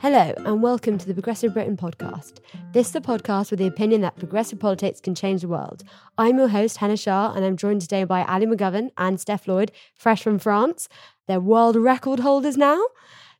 Hello and welcome to the Progressive Britain podcast. This is the podcast with the opinion that progressive politics can change the world. I'm your host, Henna Shah, and I'm joined today by Ali McGovern and Steph Lloyd, fresh from France. They're world record holders now,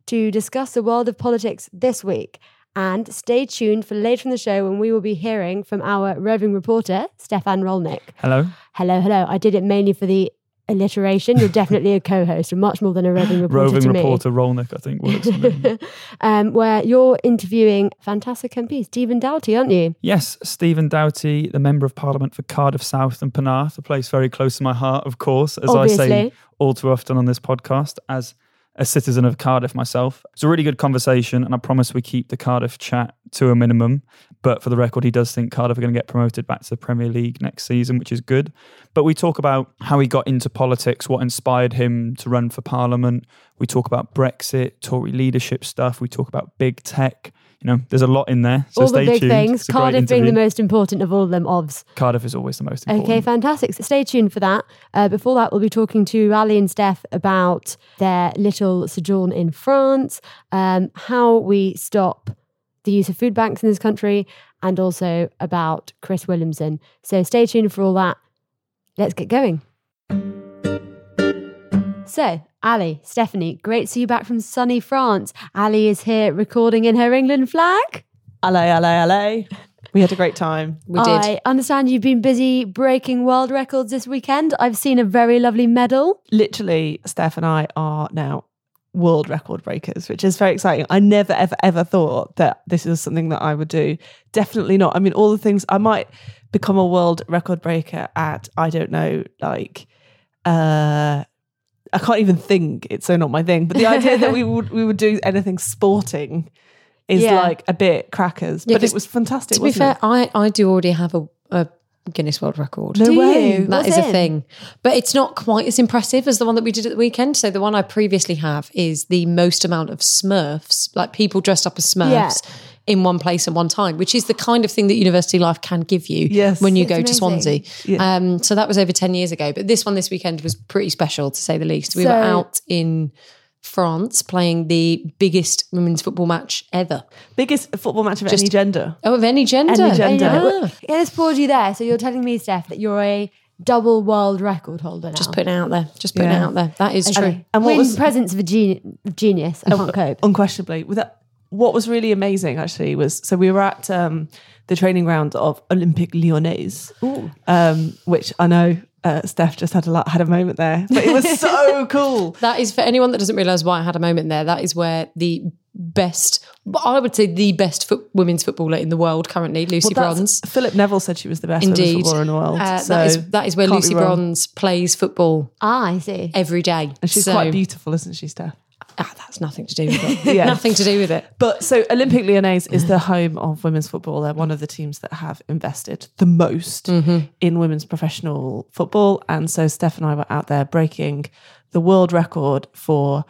to discuss the world of politics this week. And stay tuned for later in the show when we will be hearing from our roving reporter, Stefan Rolnick. Hello. Hello, hello. I did it mainly for the alliteration. You're definitely a co-host, and much more than a roving reporter. Roving reporter Rolnick, I think, works for me. Where you're interviewing fantastic MP Stephen Doughty, aren't you? Yes, Stephen Doughty, the Member of Parliament for Cardiff South and Penarth, a place very close to my heart, of course, as obviously. I say all too often on this podcast, as a citizen of Cardiff myself. It's a really good conversation, and I promise we keep the Cardiff chat to a minimum. But for the record, he does think Cardiff are going to get promoted back to the Premier League next season, which is good. But we talk about how he got into politics, what inspired him to run for Parliament. We talk about Brexit, Tory leadership stuff. We talk about big tech. You know, there's a lot in there. So all stay the big tuned. Things. Cardiff being the most important of all of them, obvs. Cardiff is always the most important. Okay, fantastic. So stay tuned for that. Before that, we'll be talking to Ali and Steph about their little sojourn in France, how we stop the use of food banks in this country, and also about Chris Williamson. So stay tuned for all that. Let's get going. So, Ali, Stephanie, great to see you back from sunny France. Ali is here recording in her England flag. Hello, hello, hello. We had a great time. I understand you've been busy breaking world records this weekend. I've seen a very lovely medal. Literally, Steph and I are now world record breakers, which is very exciting. I never, ever, ever thought that this is something that I would do. Definitely not. I mean, all the things, I might become a world record breaker at, I don't know, like, I can't even think, it's so not my thing. But the idea that we would do anything sporting is like a bit crackers. Yeah, but it was fantastic. To be fair, I do already have a Guinness World Record. No way. That is a thing. But it's not quite as impressive as the one that we did at the weekend. So the one I previously have is the most amount of Smurfs, like people dressed up as Smurfs. Yeah. In one place at one time, which is the kind of thing that university life can give you when you go amazing. To Swansea. Yeah. So that was over 10 years ago. But this one this weekend was pretty special, to say the least. We were out in France playing the biggest women's football match ever. Biggest football match of any gender. Oh, of any gender. Any gender. Yeah, let's pause you there. So you're telling me, Steph, that you're a double world record holder now. Just putting it out there. That is true. And what was presence of a genius. I can't cope. Unquestionably. What was really amazing, actually, was we were at the training ground of Olympique Lyonnais, which I know Steph just had a moment there, but it was so cool. That is, for anyone that doesn't realise why I had a moment there, that is where the best, I would say the best women's footballer in the world currently, Lucy Bronze. Philip Neville said she was the best women's footballer in the world. So that is where Lucy Bronze plays football. Ah, I see. Every day. And she's quite beautiful, isn't she, Steph? That's nothing to do with it. Nothing to do with it. But so Olympique Lyonnais is the home of women's football. They're one of the teams that have invested the most in women's professional football. And so Steph and I were out there breaking the world record for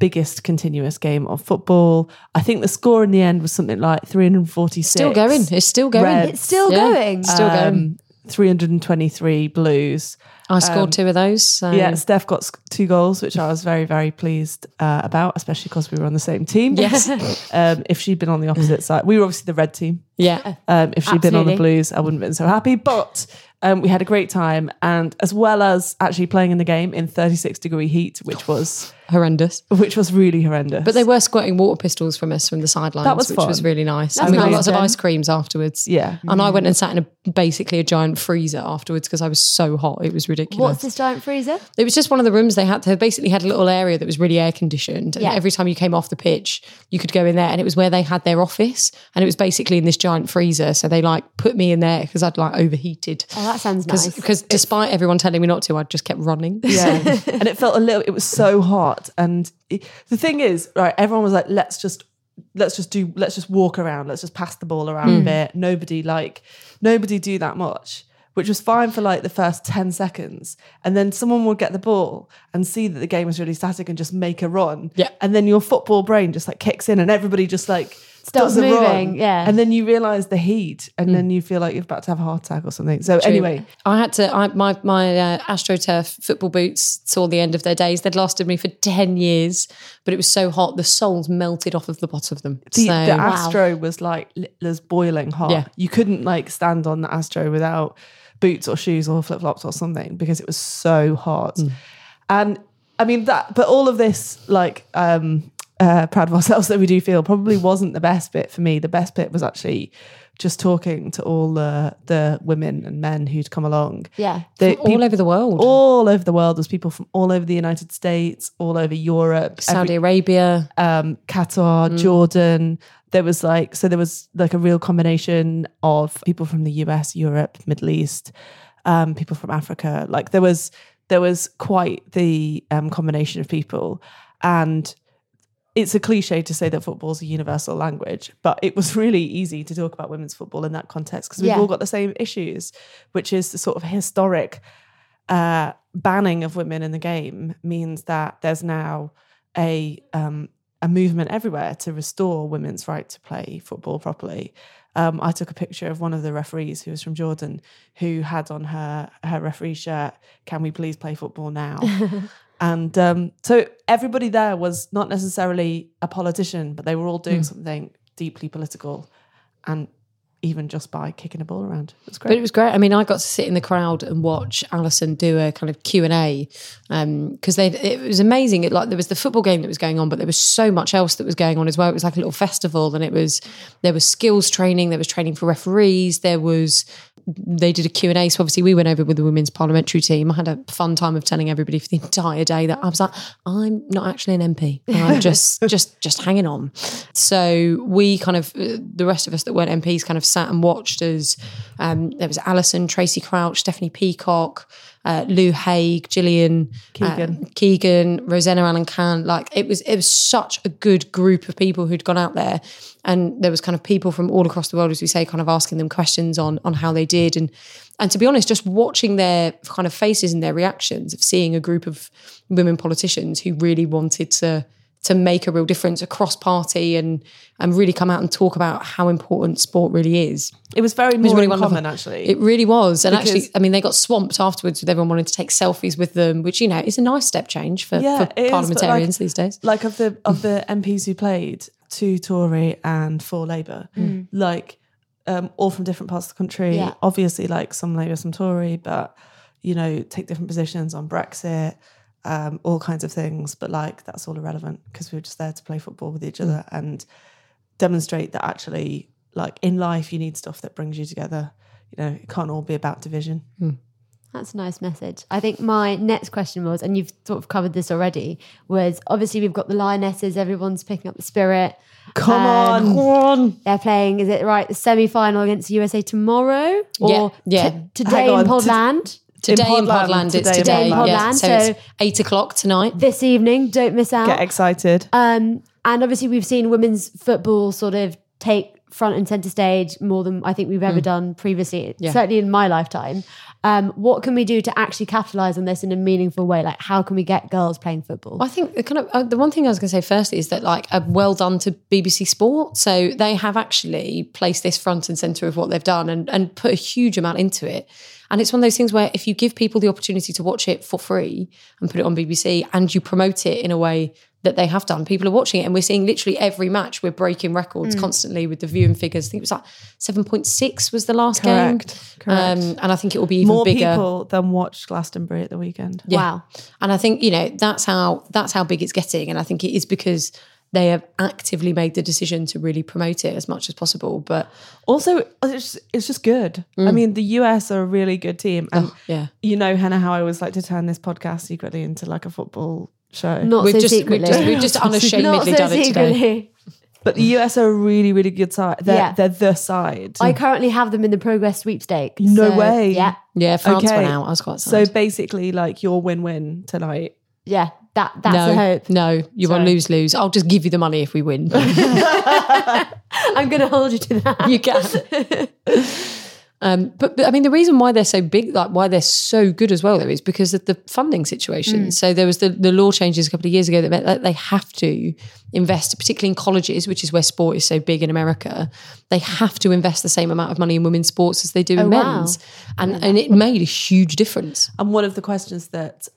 biggest continuous game of football. I think the score in the end was something like 346. It's still going. Reds, 323 blues. I scored two of those. So. Yeah, Steph got two goals, which I was very, very pleased about, especially because we were on the same team. Yes. If she'd been on the opposite side, we were obviously the red team. Yeah. If she had been on the blues, I wouldn't have been so happy. But we had a great time, and as well as actually playing in the game in 36-degree heat, which was horrendous. Which was really horrendous. But they were squirting water pistols from us from the sidelines, that was fun. Was really nice. That's and we nice got lots of ice creams afterwards. Yeah. And I went and sat in basically a giant freezer afterwards because I was so hot. It was ridiculous. What's this giant freezer? It was just one of the rooms they had. They basically had a little area that was really air conditioned. And every time you came off the pitch, you could go in there, and it was where they had their office, and it was basically in this giant freezer, so they like put me in there because I'd like overheated. Oh, that sounds nice. Because despite everyone telling me not to, I just kept running. Yeah. And it felt it was so hot, and the thing is, right, everyone was like, let's just walk around, let's just pass the ball around a bit. Nobody do that much, which was fine for like the first 10 seconds. And then someone would get the ball and see that the game was really static and just make a run. Yeah. And then your football brain just like kicks in, and everybody just like starts moving. Run. Yeah. And then you realise the heat, and then you feel like you're about to have a heart attack or something. So anyway. I had to, my AstroTurf football boots saw the end of their days. They'd lasted me for 10 years, but it was so hot, the soles melted off of the bottom of them. The Astro was like, was boiling hot. Yeah. You couldn't like stand on the Astro without boots or shoes or flip-flops or something because it was so hot. And I mean that, but all of this like proud of ourselves that we do feel probably wasn't the best bit for me. The best bit was actually just talking to all the women and men who'd come along. Yeah, all over the world. All over the world. There's people from all over the United States, all over Europe. Saudi Arabia. Qatar, Jordan. There was a real combination of people from the US, Europe, Middle East, people from Africa. Like there was quite the combination of people. And it's a cliche to say that football's a universal language, but it was really easy to talk about women's football in that context because we've all got the same issues, which is the sort of historic banning of women in the game means that there's now a movement everywhere to restore women's right to play football properly. I took a picture of one of the referees who was from Jordan who had on her referee shirt, "Can we please play football now?" And so everybody there was not necessarily a politician, but they were all doing something deeply political, and even just by kicking a ball around. It was great. But it was great. I mean, I got to sit in the crowd and watch Alison do a kind of Q&A because it was amazing. There was the football game that was going on, but there was so much else that was going on as well. It was like a little festival, and there was skills training, there was training for referees, they did a Q&A, so obviously we went over with the women's parliamentary team. I had a fun time of telling everybody for the entire day that I was like, I'm not actually an MP. I'm just hanging on. So we kind of, the rest of us that weren't MPs kind of sat and watched as there was Alison, Tracy Crouch, Stephanie Peacock, Lou Haig, Gillian, Keegan, Rosanna Allen Can. It was such a good group of people who'd gone out there, and there was kind of people from all across the world, as we say, kind of asking them questions on how they did, and to be honest, just watching their kind of faces and their reactions of seeing a group of women politicians who really wanted to make a real difference across party and really come out and talk about how important sport really is. It was very more really in common, actually. It really was. And because, actually, I mean, they got swamped afterwards with everyone wanting to take selfies with them, which, you know, is a nice step change for parliamentarians these days. Like of the MPs who played, 2 Tory and 4 Labour, all from different parts of the country. Yeah. Obviously, like some Labour, some Tory, but, you know, take different positions on Brexit, all kinds of things, but like that's all irrelevant because we were just there to play football with each other and demonstrate that actually, like in life, you need stuff that brings you together. You know, it can't all be about division. That's a nice message. I think my next question was, and you've sort of covered this already, was obviously we've got the Lionesses, everyone's picking up the spirit. Come on. They're playing, is it right, the semi-final against the USA tomorrow? Or today in Podland? Today in Podland. So it's 8:00 tonight. This evening, don't miss out. Get excited. And obviously we've seen women's football sort of take front and centre stage more than I think we've ever done previously, certainly in my lifetime. What can we do to actually capitalise on this in a meaningful way? Like, how can we get girls playing football? Well, I think the kind of the one thing I was going to say firstly is that, like, well done to BBC Sport. So they have actually placed this front and centre of what they've done and put a huge amount into it. And it's one of those things where if you give people the opportunity to watch it for free and put it on BBC and you promote it in a way that they have done, people are watching it. And we're seeing literally every match, we're breaking records constantly with the viewing figures. I think it was like 7.6 was the last game. Correct. And I think it will be even more bigger. More people than watched Glastonbury at the weekend. Yeah. Wow. And I think, you know, that's how big it's getting. And I think it is because they have actively made the decision to really promote it as much as possible. But also, it's just good. I mean, the US are a really good team. And you know, Henna, how I always like to turn this podcast secretly into like a football show. We've just unashamedly done it today. But the US are a really, really good side. They're the side. I currently have them in the Progress sweepstakes. No way. Yeah. Yeah, France went out. I was quite sad. So basically, like, your win-win tonight. Yeah. That's the hope. No, you want lose-lose. I'll just give you the money if we win. I'm going to hold you to that. You can. But I mean, the reason why they're so big, like why they're so good as well, though, is because of the funding situation. So there was the law changes a couple of years ago that meant that they have to invest, particularly in colleges, which is where sport is so big in America. They have to invest the same amount of money in women's sports as they do in men's. Wow. And it made a huge difference. And one of the questions that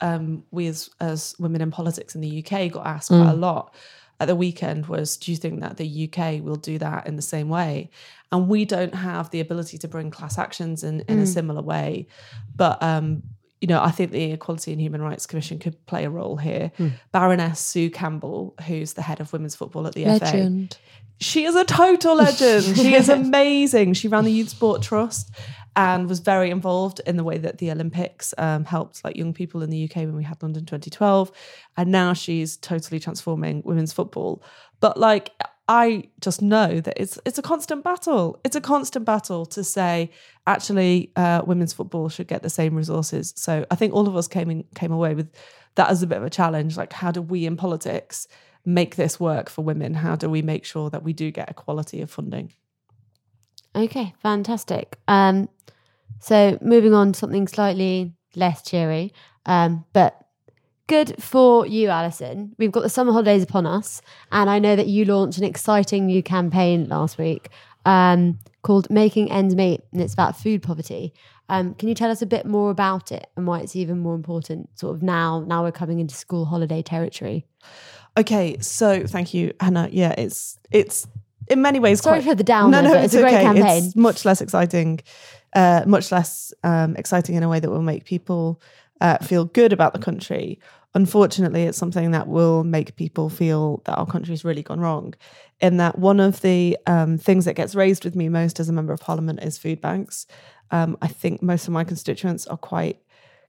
we as women in politics in the UK got asked quite a lot at the weekend was, do you think that the UK will do that in the same way? And we don't have the ability to bring class actions in a similar way. But, you know, I think the Equality and Human Rights Commission could play a role here. Baroness Sue Campbell, who's the head of women's football at the FA. She is a total legend. She is amazing. She ran the Youth Sport Trust and was very involved in the way that the Olympics helped like young people in the UK when we had London 2012. And now she's totally transforming women's football. But like, I just know that it's a constant battle. It's a constant battle to say, actually, women's football should get the same resources. So I think all of us came away with that as a bit of a challenge. Like, how do we in politics make this work for women? How do we make sure that we do get equality of funding? Okay, fantastic. So moving on to something slightly less cheery, but good for you, Alison. We've got the summer holidays upon us, and I know that you launched an exciting new campaign last week called Making Ends Meet, and it's about food poverty. Can you tell us a bit more about it and why it's even more important sort of now we're coming into school holiday territory? Okay, so thank you, Henna. Yeah, it's in many ways for the downer, but it's a great campaign. It's much less exciting in a way that will make people feel good about the country. Unfortunately, it's something that will make people feel that our country's really gone wrong, in that one of the things that gets raised with me most as a member of parliament is food banks. I think most of my constituents are quite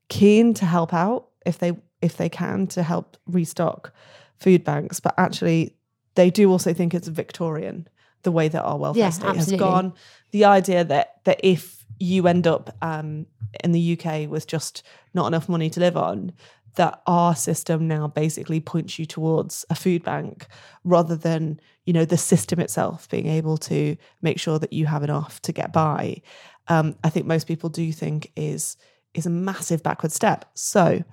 keen to help out if they can, to help restock food banks, but actually they do also think it's Victorian, the way that our welfare state has gone. The idea that if you end up in the UK with just not enough money to live on, that our system now basically points you towards a food bank rather than, you know, the system itself being able to make sure that you have enough to get by. I think most people do think is a massive backward step. So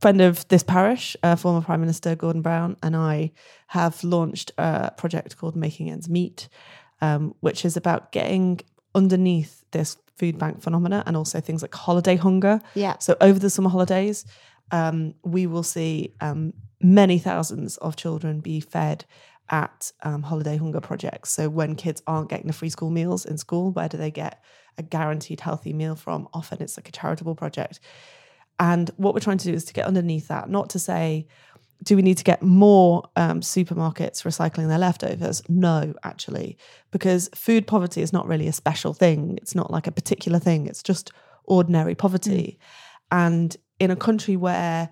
friend of this parish, former Prime Minister Gordon Brown, and I have launched a project called Making Ends Meet, which is about getting underneath this food bank phenomena and also things like holiday hunger. Yeah. So over the summer holidays, we will see many thousands of children be fed at holiday hunger projects. So when kids aren't getting the free school meals in school, where do they get a guaranteed healthy meal from? Often it's like a charitable project. And what we're trying to do is to get underneath that, not to say, do we need to get more supermarkets recycling their leftovers? No, actually, because food poverty is not really a special thing. It's not like a particular thing. It's just ordinary poverty. And in a country where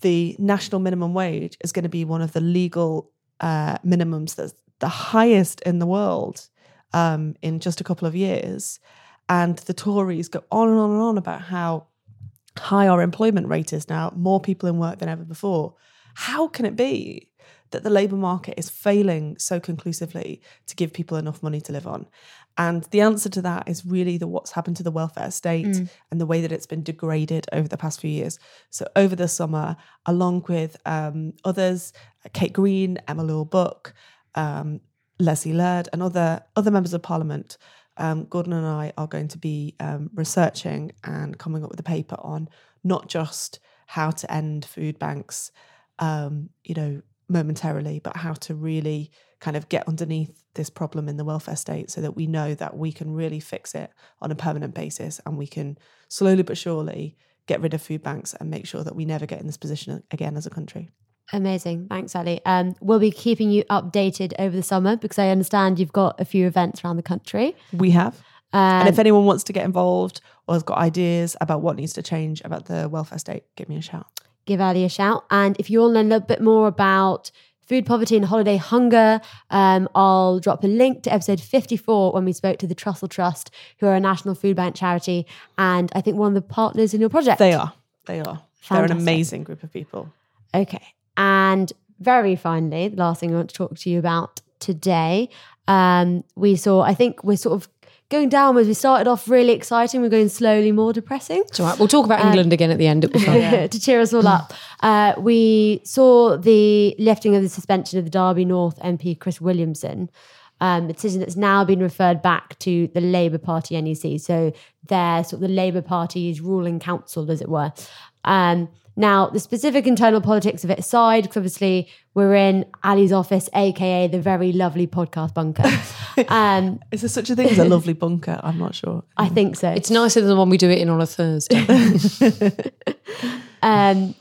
the national minimum wage is going to be one of the legal minimums that's the highest in the world in just a couple of years, and the Tories go on and on and on about how high our employment rate is now, more people in work than ever before. How can it be that the labour market is failing so conclusively to give people enough money to live on. And the answer to that is really what's happened to the welfare state and the way that it's been degraded over the past few years. So over the summer, along with others, Kate Green, Emma Lewell-Buck, Leslie Laird and other members of Parliament, Gordon and I are going to be researching and coming up with a paper on not just how to end food banks, momentarily, but how to really kind of get underneath this problem in the welfare state so that we know that we can really fix it on a permanent basis and we can slowly but surely get rid of food banks and make sure that we never get in this position again as a country. Amazing. Thanks, Ali. We'll be keeping you updated over the summer because I understand you've got a few events around the country. We have. And if anyone wants to get involved or has got ideas about what needs to change about the welfare state, give me a shout. Give Ali a shout. And if you want to learn a little bit more about food poverty and holiday hunger, I'll drop a link to episode 54 when we spoke to the Trussell Trust, who are a national food bank charity. And I think one of the partners in your project. They are. Fantastic. They're an amazing group of people. Okay. And very finally, the last thing I want to talk to you about today, we're sort of going downwards. We started off really exciting. We're going slowly more depressing. It's all right. We'll talk about England again at the end. It will be fun. To cheer us all up. We saw the lifting of the suspension of the Derby North MP, Chris Williamson, a decision that's now been referred back to the Labour Party NEC. So they're sort of the Labour Party's ruling council, as it were. Now, the specific internal politics of it aside, because obviously we're in Ali's office, aka the very lovely podcast bunker. Is there such a thing as a lovely bunker? I'm not sure. I think so. It's nicer than the one we do it in on a Thursday. I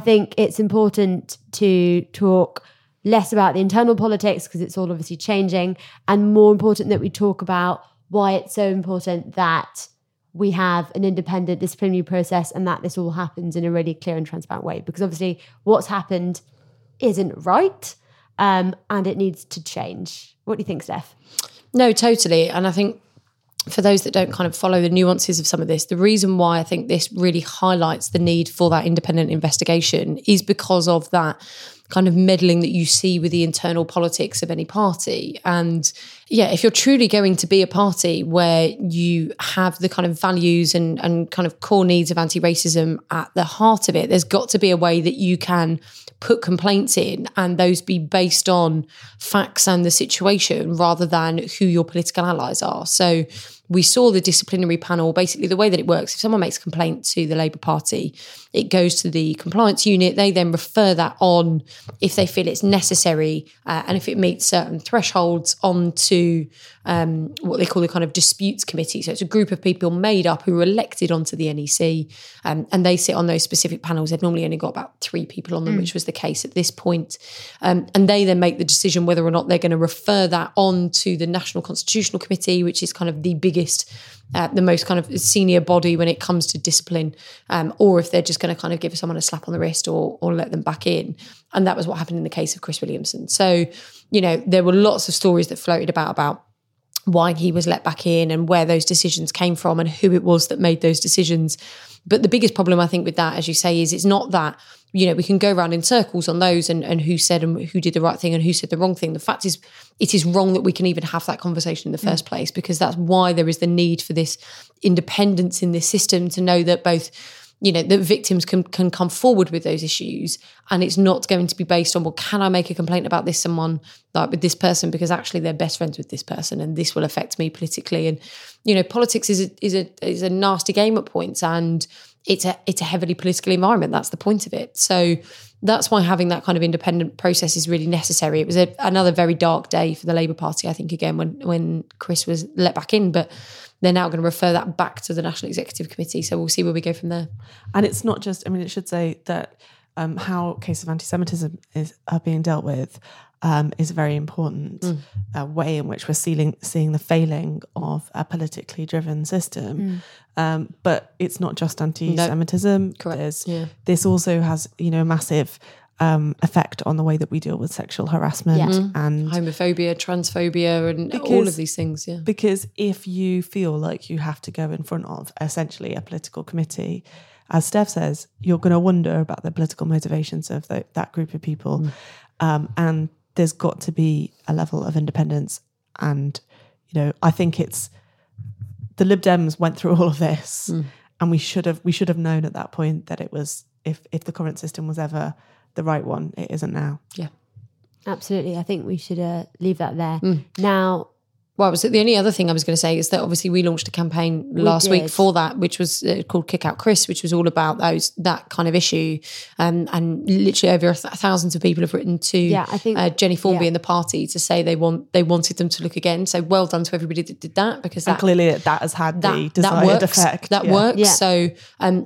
think it's important to talk less about the internal politics because it's all obviously changing, and more important that we talk about why it's so important that we have an independent disciplinary process and that this all happens in a really clear and transparent way, because obviously what's happened isn't right and it needs to change. What do you think, Steph? No, totally. And I think for those that don't kind of follow the nuances of some of this, the reason why I think this really highlights the need for that independent investigation is because of that kind of meddling that you see with the internal politics of any party. And yeah, if you're truly going to be a party where you have the kind of values and kind of core needs of anti-racism at the heart of it, there's got to be a way that you can put complaints in and those be based on facts and the situation rather than who your political allies are. So we saw the disciplinary panel, basically the way that it works, if someone makes a complaint to the Labour Party, it goes to the compliance unit. They then refer that on if they feel it's necessary and if it meets certain thresholds onto what they call the kind of disputes committee. So it's a group of people made up who are elected onto the NEC and they sit on those specific panels. They've normally only got about 3 people on them, which was the case at this point. And they then make the decision whether or not they're going to refer that on to the National Constitutional Committee, which is kind of the biggest the most kind of senior body when it comes to discipline, or if they're just going to kind of give someone a slap on the wrist or let them back in. And that was what happened in the case of Chris Williamson. So, you know, there were lots of stories that floated about why he was let back in and where those decisions came from and who it was that made those decisions. But the biggest problem, I think, with that, as you say, is it's not that, you know, we can go around in circles on those and who said and who did the right thing and who said the wrong thing. The fact is, it is wrong that we can even have that conversation in the first place, because that's why there is the need for this independence in this system to know that both, you know, that victims can come forward with those issues, and it's not going to be based on, well, can I make a complaint about this someone, like with this person, because actually they're best friends with this person and this will affect me politically. And, you know, politics is a nasty game at points, and it's a heavily political environment. That's the point of it. So that's why having that kind of independent process is really necessary. It was another very dark day for the Labour Party, I think, again, when Chris was let back in, but they're now going to refer that back to the National Executive Committee. So we'll see where we go from there. And it's not just, I mean, it should say that how cases of anti-Semitism are being dealt with is a very important way in which we're seeing the failing of a politically driven system. But it's not just anti-Semitism. Nope. Correct. Yeah. This also has, you know, massive effect on the way that we deal with sexual harassment and homophobia, transphobia, and all of these things. Yeah, because if you feel like you have to go in front of essentially a political committee, as Steph says, you're going to wonder about the political motivations of that group of people. And there's got to be a level of independence. And, you know, I think it's the Lib Dems went through all of this, and we should have known at that point that it was, if the current system was ever the right one, it isn't now. Yeah, absolutely. I think we should leave that there. Now, well, so the only other thing I was going to say is that obviously we launched a campaign last week for that, which was called Kick Out Chris, which was all about that kind of issue. And literally over thousands of people have written to Jenny Formby and the party to say they wanted them to look again. So well done to everybody that did that, because that, clearly that has had the desired effect. That works. Yeah. So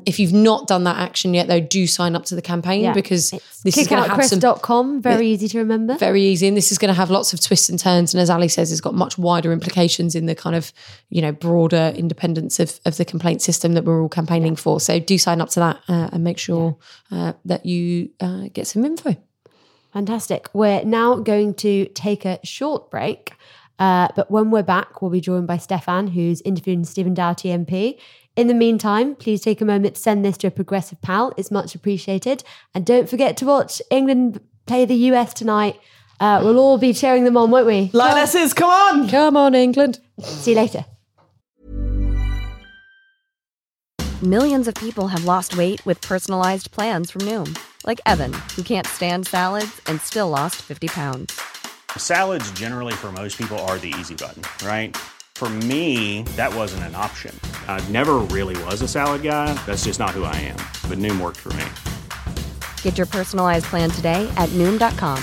if you've not done that action yet, though, do sign up to the campaign because this is going to have some... KickoutChris.com, very easy to remember. Very easy. And this is going to have lots of twists and turns. And as Ali says, it's got much wider implications in the kind of, you know, broader independence of the complaint system that we're all campaigning for. So do sign up to that and make sure that you get some info. Fantastic. We're now going to take a short break, but when we're back, we'll be joined by Stefan, who's interviewing Stephen Doughty MP. In the meantime, please take a moment to send this to a progressive pal. It's much appreciated. And don't forget to watch England play the US tonight. We'll all be cheering them on, won't we? Lionesses, come on! Come on, England. See you later. Millions of people have lost weight with personalized plans from Noom. Like Evan, who can't stand salads and still lost 50 pounds. Salads generally for most people are the easy button, right? For me, that wasn't an option. I never really was a salad guy. That's just not who I am. But Noom worked for me. Get your personalized plan today at Noom.com.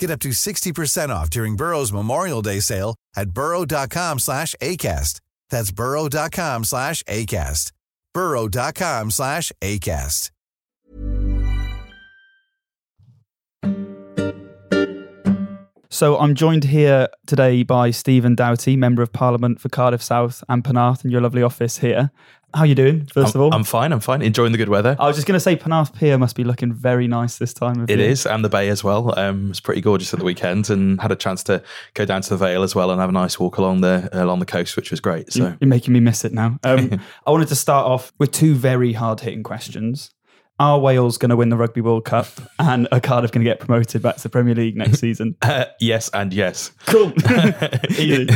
Get up to 60% off during Burrow's Memorial Day sale at burrow.com/ACAST. That's burrow.com/ACAST. burrow.com/ACAST. So I'm joined here today by Stephen Doughty, Member of Parliament for Cardiff South and Penarth, in your lovely office here. How are you doing, first of all? I'm fine. Enjoying the good weather. I was just going to say, Penarth Pier must be looking very nice this time of year. It is, and the bay as well. It's pretty gorgeous at the weekend, and had a chance to go down to the Vale as well and have a nice walk along the coast, which was great. So you're making me miss it now. I wanted to start off with two very hard-hitting questions. Are Wales going to win the Rugby World Cup, and are Cardiff going to get promoted back to the Premier League next season? Yes and yes. Cool. In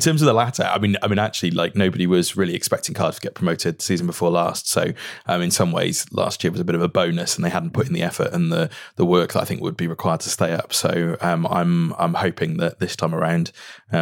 terms of the latter, I mean, actually, like, nobody was really expecting Cardiff to get promoted the season before last. So in some ways, last year was a bit of a bonus, and they hadn't put in the effort and the work that I think would be required to stay up. So I'm hoping that this time around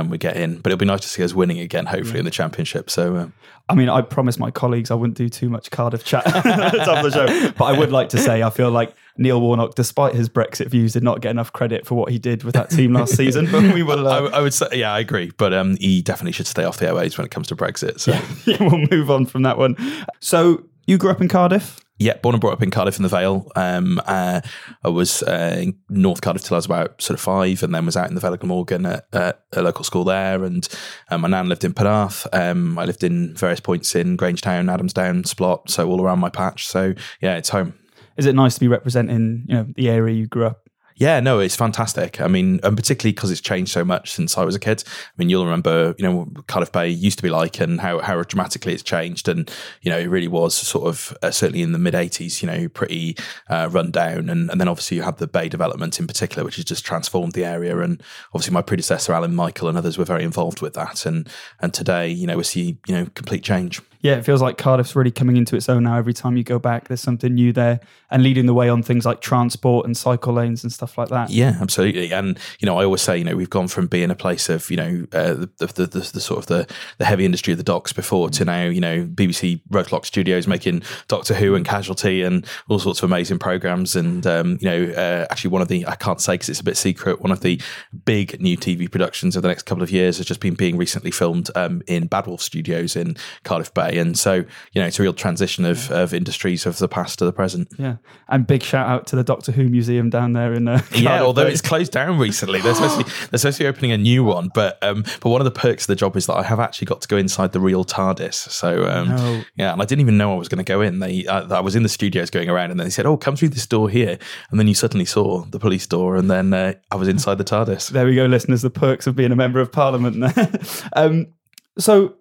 we get in. But it'll be nice to see us winning again, hopefully, in the Championship. So, I mean, I promised my colleagues I wouldn't do too much Cardiff chat at the top of the show. But I would like to say, I feel like Neil Warnock, despite his Brexit views, did not get enough credit for what he did with that team last season. But we will. I would say, yeah, I agree. But he definitely should stay off the airwaves when it comes to Brexit. So yeah, we'll move on from that one. So you grew up in Cardiff? Yeah, born and brought up in Cardiff in the Vale. I was in North Cardiff till I was about sort of 5, and then was out in the Vale of Glamorgan at a local school there. And my nan lived in Penarth. I lived in various points in Grangetown, Adamsdown, Splot, so all around my patch. So yeah, it's home. Is it nice to be representing, you know, the area you grew up? Yeah, no, it's fantastic. I mean, and particularly because it's changed so much since I was a kid. I mean, you'll remember, you know, what Cardiff Bay used to be like and how dramatically it's changed. And, you know, it really was sort of, certainly in the mid-'80s, you know, pretty run down. And then obviously you had the Bay development in particular, which has just transformed the area. And obviously my predecessor, Alan Michael, and others were very involved with that. And today, you know, we see, you know, complete change. Yeah, it feels like Cardiff's really coming into its own now. Every time you go back, there's something new there, and leading the way on things like transport and cycle lanes and stuff like that. Yeah, absolutely. And, you know, I always say, you know, we've gone from being a place of, you know, the sort of the heavy industry of the docks before to now, you know, BBC Roadclock Studios making Doctor Who and Casualty and all sorts of amazing programs. And, you know, actually one of the, I can't say because it's a bit secret, one of the big new TV productions of the next couple of years has just been being recently filmed in Bad Wolf Studios in Cardiff Bay. And so, you know, it's a real transition of industries of the past to the present. Yeah. And big shout out to the Doctor Who Museum down there in Cardiff, although it's closed down recently. They're supposed to be opening a new one. But one of the perks of the job is that I have actually got to go inside the real TARDIS. So, yeah, and I didn't even know I was going to go in. I was in the studios going around and then they said, oh, come through this door here. And then you suddenly saw the police door and then I was inside the TARDIS. There we go, listeners, the perks of being a member of Parliament. So...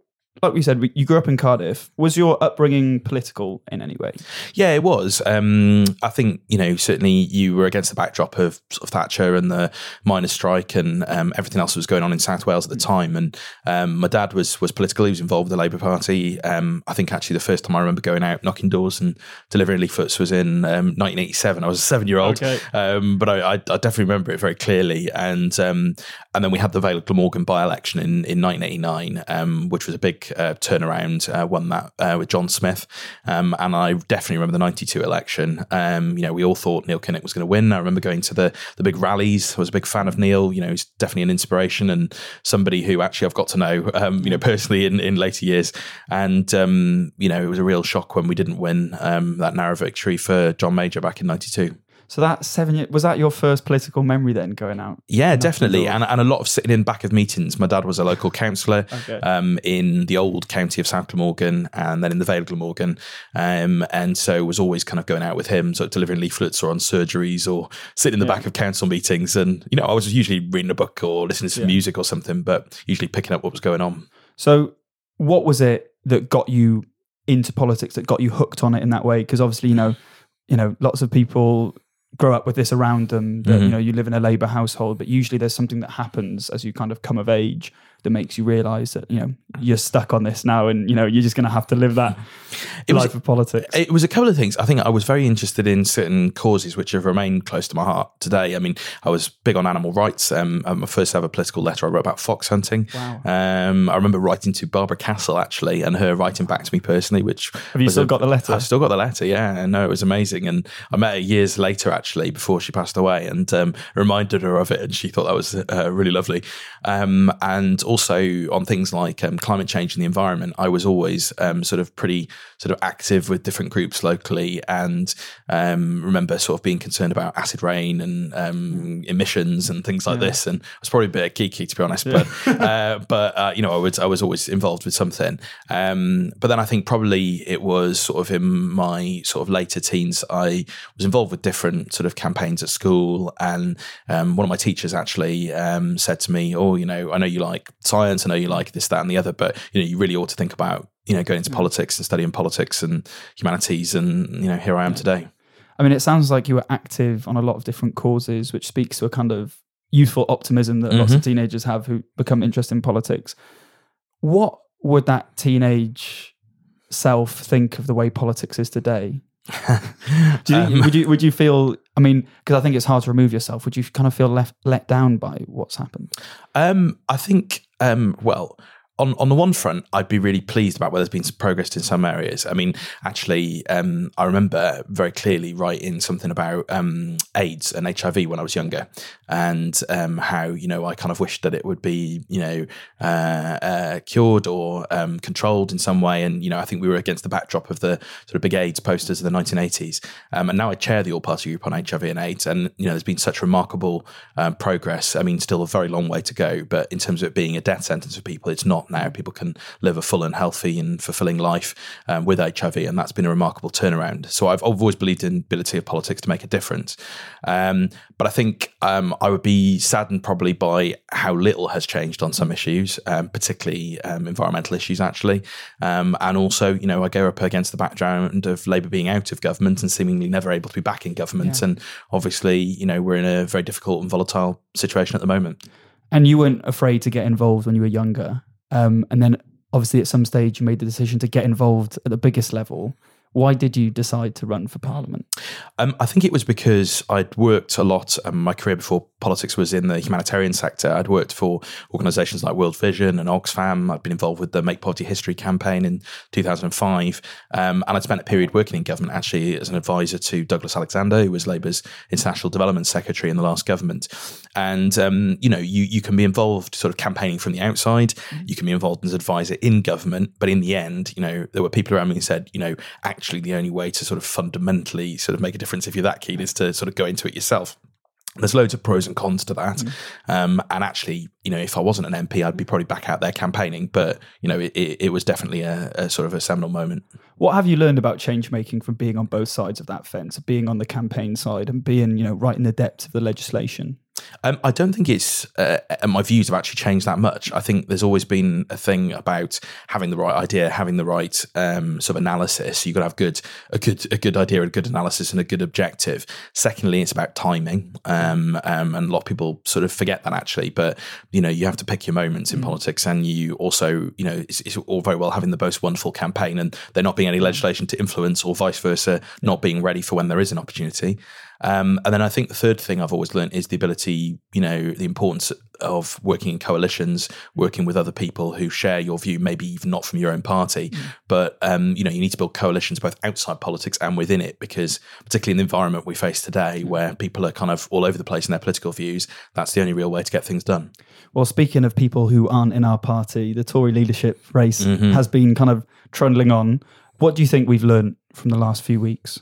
like we said, you grew up in Cardiff. Was your upbringing political in any way? Yeah, it was. I think, you know, certainly you were against the backdrop of sort of Thatcher and the miners' strike and everything else that was going on in South Wales at the time. And my dad was political. He was involved with the Labour Party. I think actually the first time I remember going out, knocking doors and delivering leaflets was in 1987. I was a 7-year-old. Okay. But I definitely remember it very clearly. And then we had the Vale of Glamorgan by-election in 1989, which was a big turnaround, won that with John Smith. And I definitely remember the 92 election. You know, we all thought Neil Kinnock was going to win. I remember going to the big rallies. I was a big fan of Neil. You know, he's definitely an inspiration and somebody who actually I've got to know, you know, personally in later years. And, you know, it was a real shock when we didn't win that narrow victory for John Major back in 92. So that 7 year, was that your first political memory then going out? Yeah, definitely. And a lot of sitting in back of meetings. My dad was a local councillor in the old county of South Glamorgan and then in the Vale of Glamorgan. And so was always kind of going out with him, so delivering leaflets or on surgeries or sitting in the back of council meetings. And, you know, I was usually reading a book or listening to some music or something, but usually picking up what was going on. So what was it that got you into politics, that got you hooked on it in that way? Because obviously, you know, lots of people grow up with this around them, that, you know, you live in a Labour household, but usually there's something that happens as you kind of come of age that makes you realise that, you know, you're stuck on this now and, you know, you're just going to have to live that life of politics. It was a couple of things. I think I was very interested in certain causes which have remained close to my heart today. I mean, I was big on animal rights. My first ever political letter I wrote about fox hunting. Wow. I remember writing to Barbara Castle, actually, and her writing back to me personally, which... Have you still got the letter? I've still got the letter, yeah. No, it was amazing. And I met her years later, actually, before she passed away, and reminded her of it, and she thought that was really lovely. And also on things like climate change and the environment, I was always pretty active with different groups locally, and remember sort of being concerned about acid rain and emissions and things like this. And I was probably a bit geeky, to be honest, but you know, I was always involved with something. But then I think probably it was sort of in my sort of later teens, I was involved with different sort of campaigns at school, and one of my teachers actually said to me, oh, you know, I know you like science, I know you like this, that and the other, but, you know, you really ought to think about, you know, going into politics and studying politics and humanities, and, you know, here I am today. I mean, it sounds like you were active on a lot of different causes, which speaks to a kind of youthful optimism that lots of teenagers have who become interested in politics. What would that teenage self think of the way politics is today? Would you feel, I mean, because I think it's hard to remove yourself, would you kind of feel let down by what's happened? I think, well, on the one front, I'd be really pleased about where there's been some progress in some areas. I mean, actually, I remember very clearly writing something about AIDS and HIV when I was younger, and how, you know, I kind of wished that it would be, you know, cured or controlled in some way. And, you know, I think we were against the backdrop of the sort of big AIDS posters of the 1980s. And now I chair the all-party group on HIV and AIDS. And, you know, there's been such remarkable progress. I mean, still a very long way to go, but in terms of it being a death sentence for people, it's not. Now people can live a full and healthy and fulfilling life with HIV, and that's been a remarkable turnaround. So I've always believed in the ability of politics to make a difference, but I think I would be saddened probably by how little has changed on some issues, particularly environmental issues actually, and also, you know, I go up against the background of Labour being out of government and seemingly never able to be back in government, and obviously, you know, we're in a very difficult and volatile situation at the moment. And you weren't afraid to get involved when you were younger. And then obviously at some stage you made the decision to get involved at the biggest level. Why did you decide to run for Parliament? I think it was because I'd worked a lot. My career before politics was in the humanitarian sector. I'd worked for organisations like World Vision and Oxfam. I'd been involved with the Make Poverty History campaign in 2005. And I'd spent a period working in government, actually, as an advisor to Douglas Alexander, who was Labour's International Development Secretary in the last government. And, you can be involved sort of campaigning from the outside. You can be involved as an advisor in government. But in the end, there were people around me who said, actually the only way to sort of fundamentally sort of make a difference if you're that keen is to sort of go into it yourself. There's loads of pros and cons to that. Mm-hmm. And actually, if I wasn't an MP, I'd be probably back out there campaigning. But, it was definitely a sort of a seminal moment. What have you learned about change making from being on both sides of that fence, being on the campaign side and being, right in the depth of the legislation? I don't think my views have actually changed that much. I think there's always been a thing about having the right idea, having the right sort of analysis. You've got to have a good idea, a good analysis and a good objective. Secondly, it's about timing. And a lot of people sort of forget that actually. But, you have to pick your moments in politics, and you also, it's all very well having the most wonderful campaign and there not being any legislation to influence, or vice versa, not being ready for when there is an opportunity. And then I think the third thing I've always learned is the ability, the importance of working in coalitions, working with other people who share your view, maybe even not from your own party. Mm. But, you need to build coalitions both outside politics and within it, because particularly in the environment we face today where people are kind of all over the place in their political views, that's the only real way to get things done. Well, speaking of people who aren't in our party, the Tory leadership race has been kind of trundling on. What do you think we've learned from the last few weeks?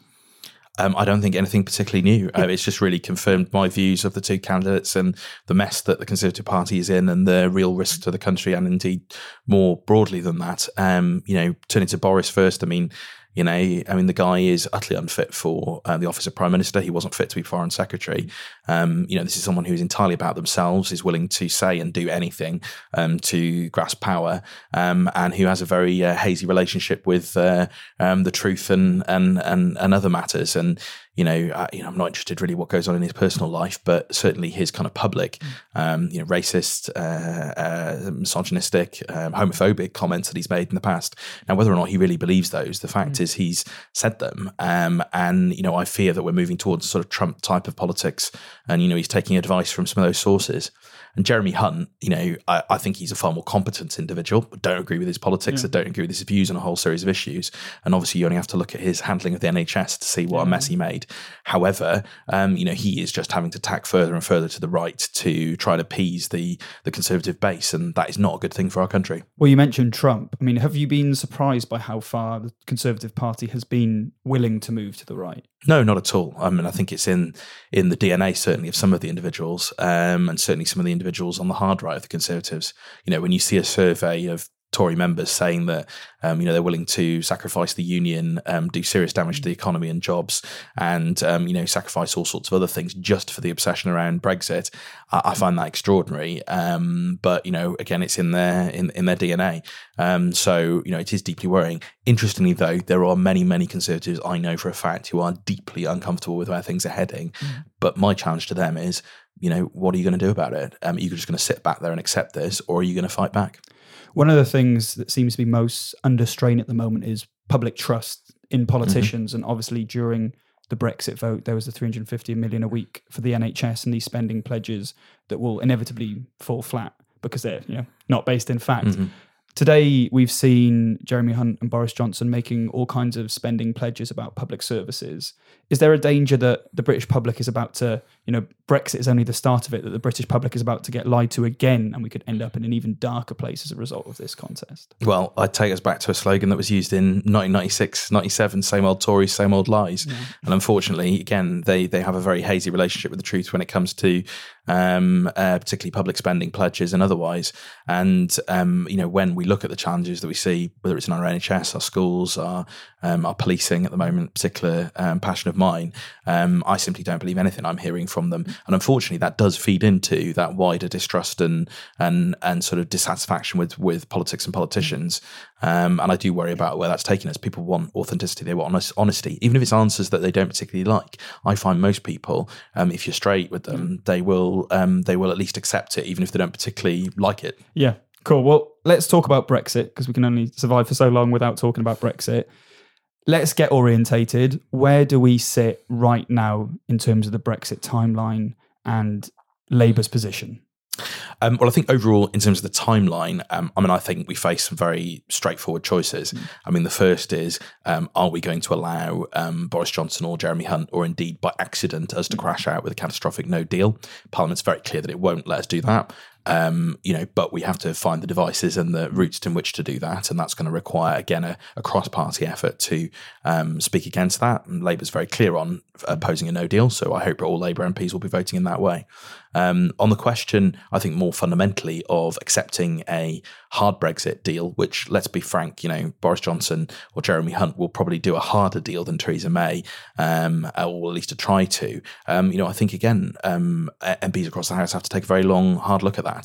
I don't think anything particularly new. It's just really confirmed my views of the two candidates and the mess that the Conservative Party is in and the real risk to the country, and indeed more broadly than that. Turning to Boris first, the guy is utterly unfit for the office of Prime Minister. He wasn't fit to be Foreign Secretary. This is someone who's entirely about themselves, is willing to say and do anything to grasp power, and who has a very hazy relationship with the truth and other matters. And I'm not interested really what goes on in his personal life, but certainly his kind of public, racist, misogynistic, homophobic comments that he's made in the past. Now, whether or not he really believes those, the fact is he's said them. And I fear that we're moving towards sort of Trump type of politics. And, he's taking advice from some of those sources. And Jeremy Hunt, I think he's a far more competent individual. I don't agree with his politics. I don't agree with his views on a whole series of issues. And obviously you only have to look at his handling of the NHS to see what a mess he made. However, he is just having to tack further and further to the right to try and appease the Conservative base, and that is not a good thing for our country. Well, you mentioned Trump. Have you been surprised by how far the Conservative Party has been willing to move to the right? No, not at all. I think it's in the DNA, certainly, of some of the individuals, and certainly some of the individuals on the hard right of the Conservatives. When you see a survey of Tory members saying that they're willing to sacrifice the union, do serious damage to the economy and jobs, and sacrifice all sorts of other things just for the obsession around Brexit, I find that extraordinary. But again, it's in their DNA. So it is deeply worrying. Interestingly, though, there are many Conservatives I know for a fact who are deeply uncomfortable with where things are heading. Mm. But my challenge to them is, what are you going to do about it? Are you just going to sit back there and accept this, or are you going to fight back? One of the things that seems to be most under strain at the moment is public trust in politicians. And obviously during the Brexit vote, there was the $350 million a week for the NHS and these spending pledges that will inevitably fall flat because they're not based in fact. Today, we've seen Jeremy Hunt and Boris Johnson making all kinds of spending pledges about public services. Is there a danger that the British public is about to, Brexit is only the start of it, that the British public is about to get lied to again, and we could end up in an even darker place as a result of this contest? Well, I'd take us back to a slogan that was used in 1996, 97, same old Tories, same old lies. Yeah. And unfortunately, again, they have a very hazy relationship with the truth when it comes to particularly public spending pledges and otherwise. And, when we look at the challenges that we see, whether it's in our NHS, our schools, our policing at the moment, particular passion of mine, I simply don't believe anything I'm hearing from them. And unfortunately, that does feed into that wider distrust and sort of dissatisfaction with politics and politicians. And I do worry about where that's taking us. People want authenticity. They want honesty, even if it's answers that they don't particularly like. I find most people, if you're straight with them, they will at least accept it, even if they don't particularly like it. Yeah. Cool. Well, let's talk about Brexit, because we can only survive for so long without talking about Brexit. Let's get orientated. Where do we sit right now in terms of the Brexit timeline and Labour's position? Well, I think overall, in terms of the timeline, I think we face some very straightforward choices. Mm. I mean, the first is, are we going to allow Boris Johnson or Jeremy Hunt, or indeed by accident, us to crash out with a catastrophic no deal? Parliament's very clear that it won't let us do that. But we have to find the devices and the routes in which to do that. And that's going to require, again, a cross-party effort to speak against that. And Labour's very clear on opposing a no deal. So I hope all Labour MPs will be voting in that way. On the question, I think more fundamentally, of accepting a hard Brexit deal, which, let's be frank, Boris Johnson or Jeremy Hunt will probably do a harder deal than Theresa May, or at least to try to. I think, again, MPs across the House have to take a very long, hard look at that.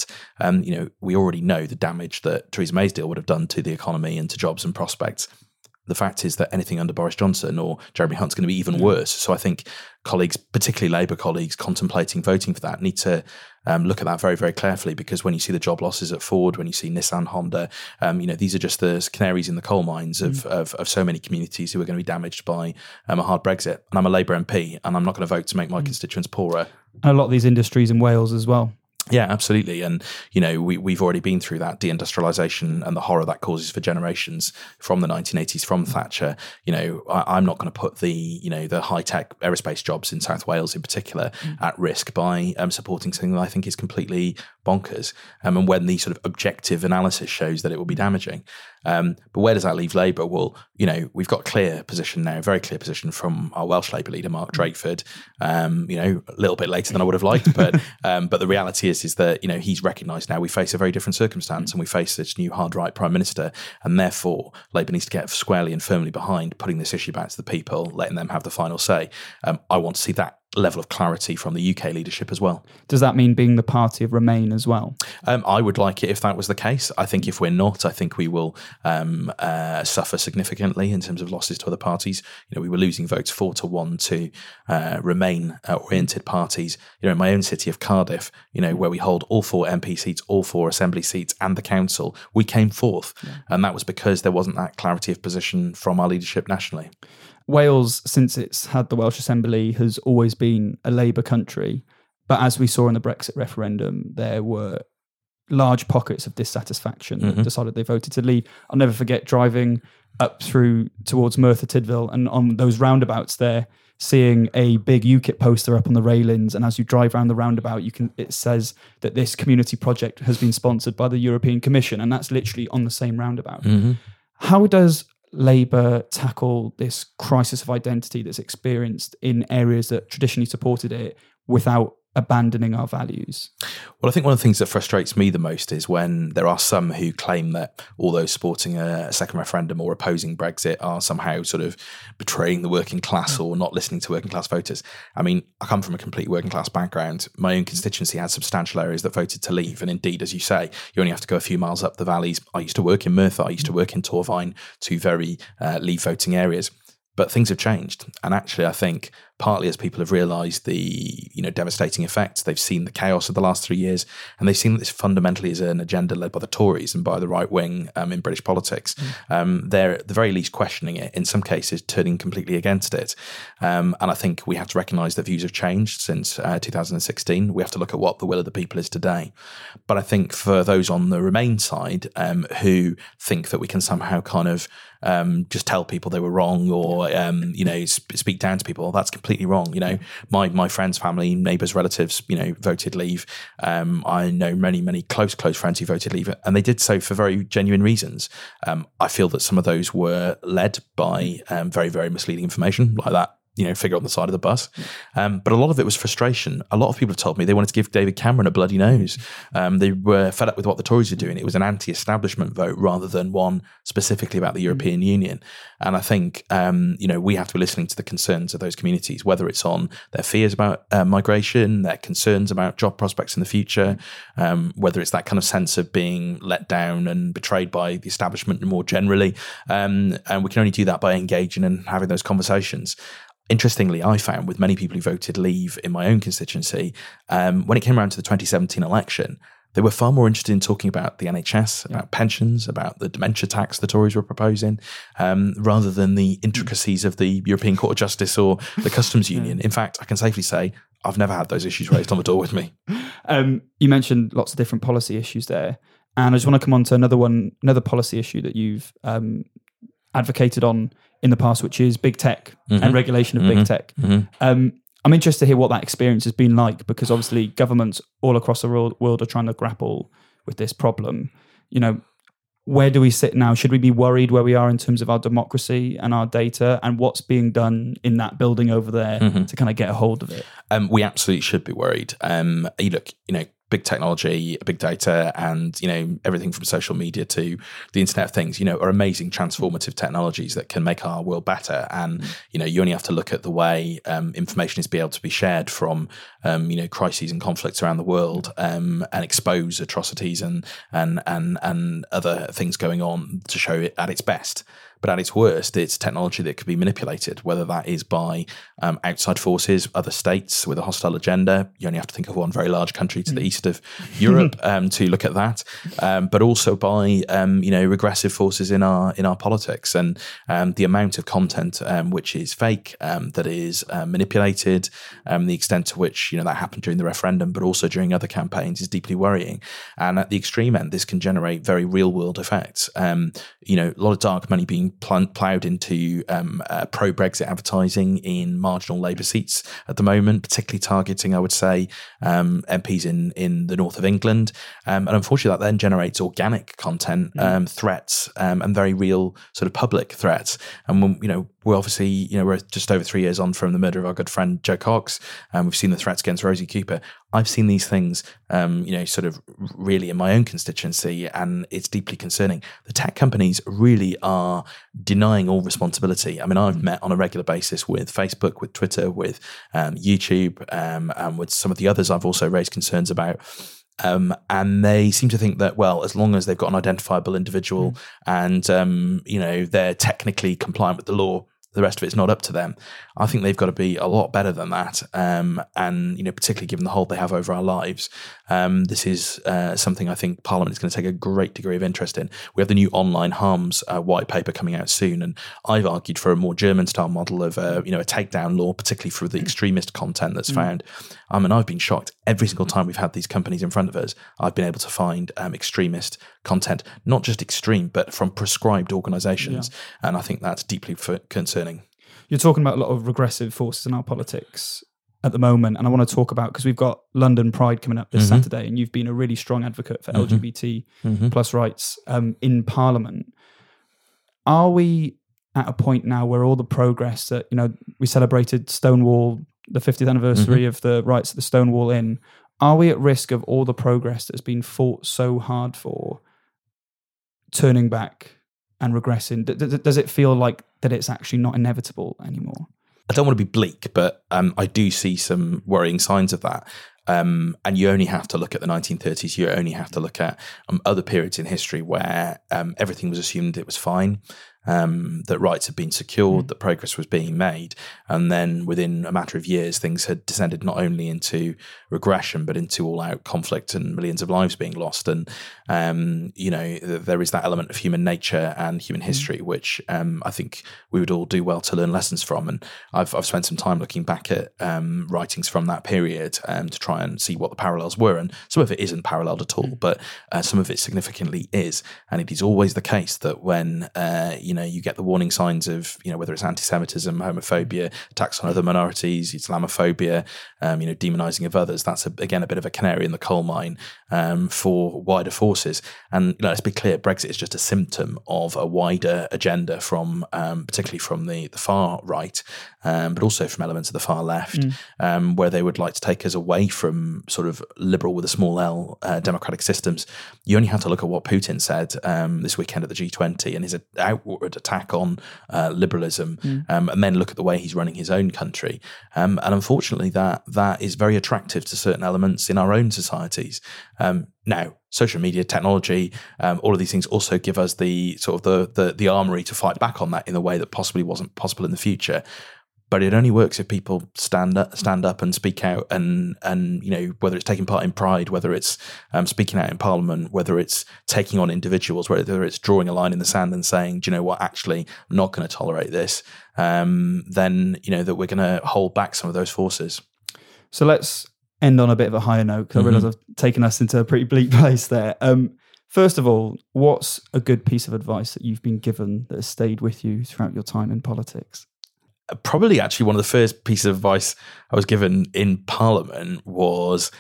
We already know the damage that Theresa May's deal would have done to the economy and to jobs and prospects. The fact is that anything under Boris Johnson or Jeremy Hunt's going to be even worse. So I think colleagues, particularly Labour colleagues, contemplating voting for that need to look at that very, very carefully, because when you see the job losses at Ford, when you see Nissan, Honda, these are just the canaries in the coal mines of so many communities who are going to be damaged by a hard Brexit. And I'm a Labour MP, and I'm not going to vote to make my constituents poorer. And a lot of these industries in Wales as well. Yeah, absolutely. And, we've already been through that deindustrialisation and the horror that causes for generations from the 1980s, from Thatcher. I'm not going to put the high-tech aerospace jobs in South Wales in particular at risk by supporting something that I think is completely bonkers. And when the sort of objective analysis shows that it will be damaging. But where does that leave Labour? Well, we've got clear position now, very clear position from our Welsh Labour leader, Mark Drakeford, a little bit later than I would have liked. But the reality is that, he's recognised now we face a very different circumstance and we face this new hard right Prime Minister. And therefore, Labour needs to get squarely and firmly behind putting this issue back to the people, letting them have the final say. I want to see that level of clarity from the UK leadership as well. Does that mean being the party of Remain as well? I would like it if that was the case. I think if we're not, I think we will suffer significantly in terms of losses to other parties. We were losing votes 4-1 to Remain-oriented parties. In my own city of Cardiff, where we hold all 4 MP seats, all 4 Assembly seats and the Council, we came fourth. Yeah. And that was because there wasn't that clarity of position from our leadership nationally. Wales, since it's had the Welsh Assembly, has always been a Labour country. But as we saw in the Brexit referendum, there were large pockets of dissatisfaction that decided they voted to leave. I'll never forget driving up through towards Merthyr Tydfil and on those roundabouts there, seeing a big UKIP poster up on the railings. And as you drive around the roundabout, it says that this community project has been sponsored by the European Commission. And that's literally on the same roundabout. Mm-hmm. How does Labour tackle this crisis of identity that's experienced in areas that traditionally supported it without abandoning our values? Well, I think one of the things that frustrates me the most is when there are some who claim that all those supporting a second referendum or opposing Brexit are somehow sort of betraying the working class or not listening to working class voters. I mean, I come from a complete working class background. My own constituency had substantial areas that voted to leave. And indeed, as you say, you only have to go a few miles up the valleys. I used to work in Merthyr. I used to work in Torvine, 2 very leave voting areas. But things have changed. And actually, I think partly as people have realised the devastating effects, they've seen the chaos of the last 3 years, and they've seen that this fundamentally is an agenda led by the Tories and by the right wing in British politics. They're at the very least questioning it, in some cases turning completely against it. And I think we have to recognise that views have changed since 2016. We have to look at what the will of the people is today. But I think for those on the Remain side who think that we can somehow kind of just tell people they were wrong or, speak down to people. That's completely wrong. My friends, family, neighbours, relatives, voted leave. I know many, many close friends who voted leave, and they did so for very genuine reasons. I feel that some of those were led by very, very misleading information like that figure on the side of the bus. But a lot of it was frustration. A lot of people have told me they wanted to give David Cameron a bloody nose. They were fed up with what the Tories were doing. It was an anti-establishment vote rather than one specifically about the European Union. And I think, we have to be listening to the concerns of those communities, whether it's on their fears about migration, their concerns about job prospects in the future, whether it's that kind of sense of being let down and betrayed by the establishment more generally. And we can only do that by engaging and having those conversations. Interestingly, I found with many people who voted leave in my own constituency, when it came around to the 2017 election, They were far more interested in talking about the NHS, about pensions, about the dementia tax the Tories were proposing, rather than the intricacies of the European Court of Justice or the Customs Union. In fact, I can safely say I've never had those issues raised on the door with me. You mentioned lots of different policy issues there. And I just want to come on to another policy issue that you've advocated on in the past, which is big tech and regulation of big tech. I'm interested to hear what that experience has been like, because obviously governments all across the world are trying to grapple with this problem. You know, where do we sit now? Should we be worried where we are in terms of our democracy and our data and what's being done in that building over there to kind of get a hold of it? We absolutely should be worried. Look, you know, big technology, big data, and, you know, everything from social media to the Internet of Things, you know, are amazing transformative technologies that can make our world better. And, you know, you only have to look at the way information is being able to be shared from, you know, crises and conflicts around the world and expose atrocities and other things going on to show it at its best. But at its worst, it's technology that could be manipulated, whether that is by outside forces, other states with a hostile agenda. You only have to think of one very large country to the east of Europe to look at that, but also by you know, regressive forces in our politics, and the amount of content which is fake, that is manipulated, the extent to which, you know, that happened during the referendum, but also during other campaigns, is deeply worrying. And at the extreme end, this can generate very real world effects. You know, a lot of dark money being ploughed into pro-Brexit advertising in marginal Labour seats at the moment, particularly targeting, I would say, MPs in the north of England. And unfortunately, that then generates organic content, threats, and very real sort of public threats. And, when, you know, we obviously, you know, we're just over 3 years on from the murder of our good friend Joe Cox, and we've seen the threats against Rosie Cooper. I've seen these things, you know, sort of really in my own constituency, and it's deeply concerning. The tech companies really are denying all responsibility. I mean, I've met on a regular basis with Facebook, with Twitter, with YouTube, and with some of the others I've also raised concerns about. And they seem to think that, well, as long as they've got an identifiable individual and, you know, they're technically compliant with the law, the rest of it's not up to them. I think they've got to be a lot better than that. And, you know, particularly given the hold they have over our lives, this is something I think Parliament is going to take a great degree of interest in. We have the new online harms white paper coming out soon. And I've argued for a more German-style model of, you know, a takedown law, particularly for the extremist content that's found. I mean, I've been shocked. Every single time we've had these companies in front of us, I've been able to find extremist content, not just extreme, but from prescribed organisations. Yeah. And I think that's deeply concerning. You're talking about a lot of regressive forces in our politics at the moment, and I want to talk about, because we've got London Pride coming up this Saturday, and you've been a really strong advocate for LGBT plus rights in Parliament. Are we at a point now where all the progress that, you know, we celebrated Stonewall, the 50th anniversary of the rights at the Stonewall Inn, are we at risk of all the progress that's been fought so hard for turning back and regressing? Does it feel like that it's actually not inevitable anymore? I don't want to be bleak, but I do see some worrying signs of that. And you only have to look at the 1930s. You only have to look at other periods in history where everything was assumed it was fine, that rights had been secured, that progress was being made. And then within a matter of years, things had descended not only into regression, but into all-out conflict and millions of lives being lost. And, you know, there is that element of human nature and human history, which I think we would all do well to learn lessons from. And I've spent some time looking back at writings from that period to try and see what the parallels were. And some of it isn't paralleled at all, but some of it significantly is. And it is always the case that when you know, you get the warning signs of, you know, whether it's anti-Semitism, homophobia, attacks on other minorities, Islamophobia, you know, demonising of others. That's, again, a bit of a canary in the coal mine for wider forces. And, you know, let's be clear, Brexit is just a symptom of a wider agenda from, particularly from the far right, but also from elements of the far left, where they would like to take us away from sort of liberal with a small L democratic systems. You only have to look at what Putin said this weekend at the G20 and his outward attack on liberalism, and then look at the way he's running his own country. And unfortunately, that is very attractive to certain elements in our own societies. Now, social media, technology, all of these things also give us the sort of the armory to fight back on that in a way that possibly wasn't possible in the future. But it only works if people stand up and speak out, and you know, whether it's taking part in Pride, whether it's speaking out in Parliament, whether it's taking on individuals, whether it's drawing a line in the sand and saying, do you know what, actually, I'm not going to tolerate this, then, you know, that we're going to hold back some of those forces. So let's end on a bit of a higher note, because I realise I've taken us into a pretty bleak place there. First of all, what's a good piece of advice that you've been given that has stayed with you throughout your time in politics? Probably actually one of the first pieces of advice I was given in Parliament was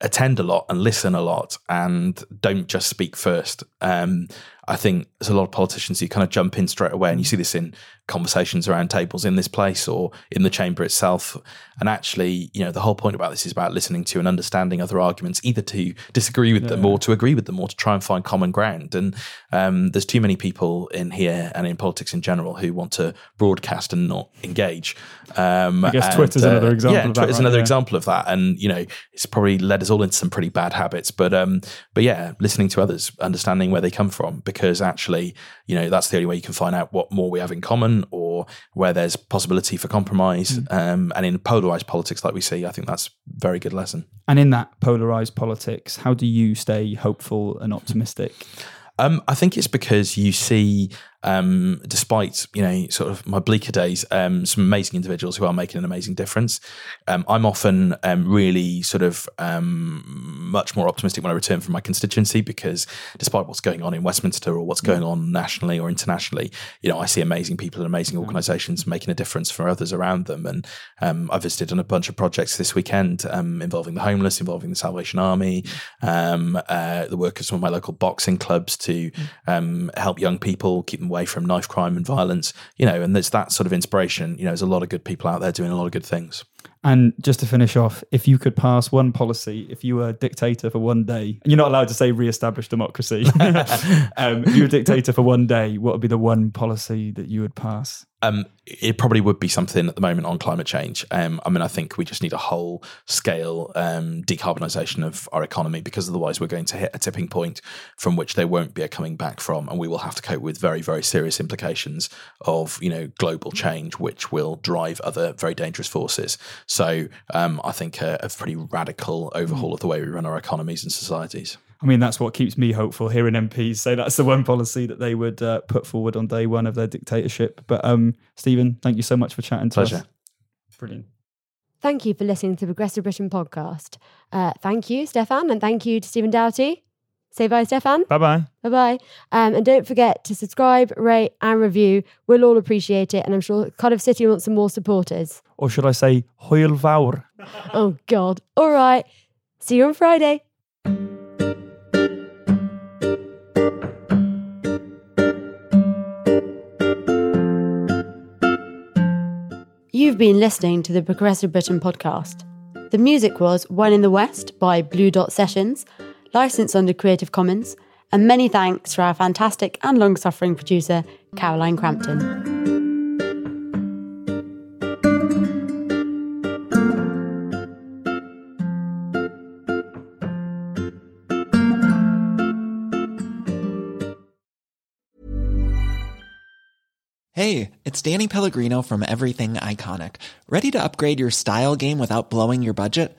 attend a lot and listen a lot and don't just speak first. I think there's a lot of politicians who kind of jump in straight away, and you see this in conversations around tables in this place or in the chamber itself. And actually, you know, the whole point about this is about listening to and understanding other arguments, either to disagree with them or to agree with them or to try and find common ground. And there's too many people in here and in politics in general who want to broadcast and not engage. I guess Twitter's another example of that. Yeah, Twitter's another example of that. And, you know, it's probably led us all into some pretty bad habits. But yeah, listening to others, understanding where they come from, because actually, you know, that's the only way you can find out what more we have in common or where there's possibility for compromise. And in polarised politics like we see, I think that's a very good lesson. And in that polarised politics, how do you stay hopeful and optimistic? I think it's because you see, despite, you know, sort of my bleaker days, some amazing individuals who are making an amazing difference. I'm often really sort of much more optimistic when I return from my constituency, because despite what's going on in Westminster or what's going on nationally or internationally, you know, I see amazing people and amazing organisations making a difference for others around them. And I visited on a bunch of projects this weekend involving the homeless, involving the Salvation Army, the work of some of my local boxing clubs to help young people, keep them away from knife crime and violence, you know, and there's that sort of inspiration. You know, there's a lot of good people out there doing a lot of good things. And just to finish off, if you could pass one policy, if you were a dictator for one day, and you're not allowed to say re-establish democracy, if you were a dictator for one day, what would be the one policy that you would pass? It probably would be something at the moment on climate change. I mean, I think we just need a whole scale decarbonisation of our economy, because otherwise we're going to hit a tipping point from which there won't be a coming back from, and we will have to cope with very, very serious implications of, you know, global change, which will drive other very dangerous forces. So I think a pretty radical overhaul of the way we run our economies and societies. I mean, that's what keeps me hopeful, hearing MPs say that's the one policy that they would put forward on day one of their dictatorship. But Stephen, thank you so much for chatting to us. Brilliant. Thank you for listening to the Progressive Britain podcast. Thank you, Stefan, and thank you to Stephen Doughty. Say bye, Stefan. Bye-bye. Bye-bye. And don't forget to subscribe, rate and review. We'll all appreciate it. And I'm sure Cardiff City wants some more supporters. Or should I say, Hoel Vaur? Oh, God. All right. See you on Friday. You've been listening to the Progressive Britain podcast. The music was One in the West by Blue Dot Sessions, licensed under Creative Commons, and many thanks for our fantastic and long-suffering producer, Caroline Crampton. Hey, it's Danny Pellegrino from Everything Iconic. Ready to upgrade your style game without blowing your budget?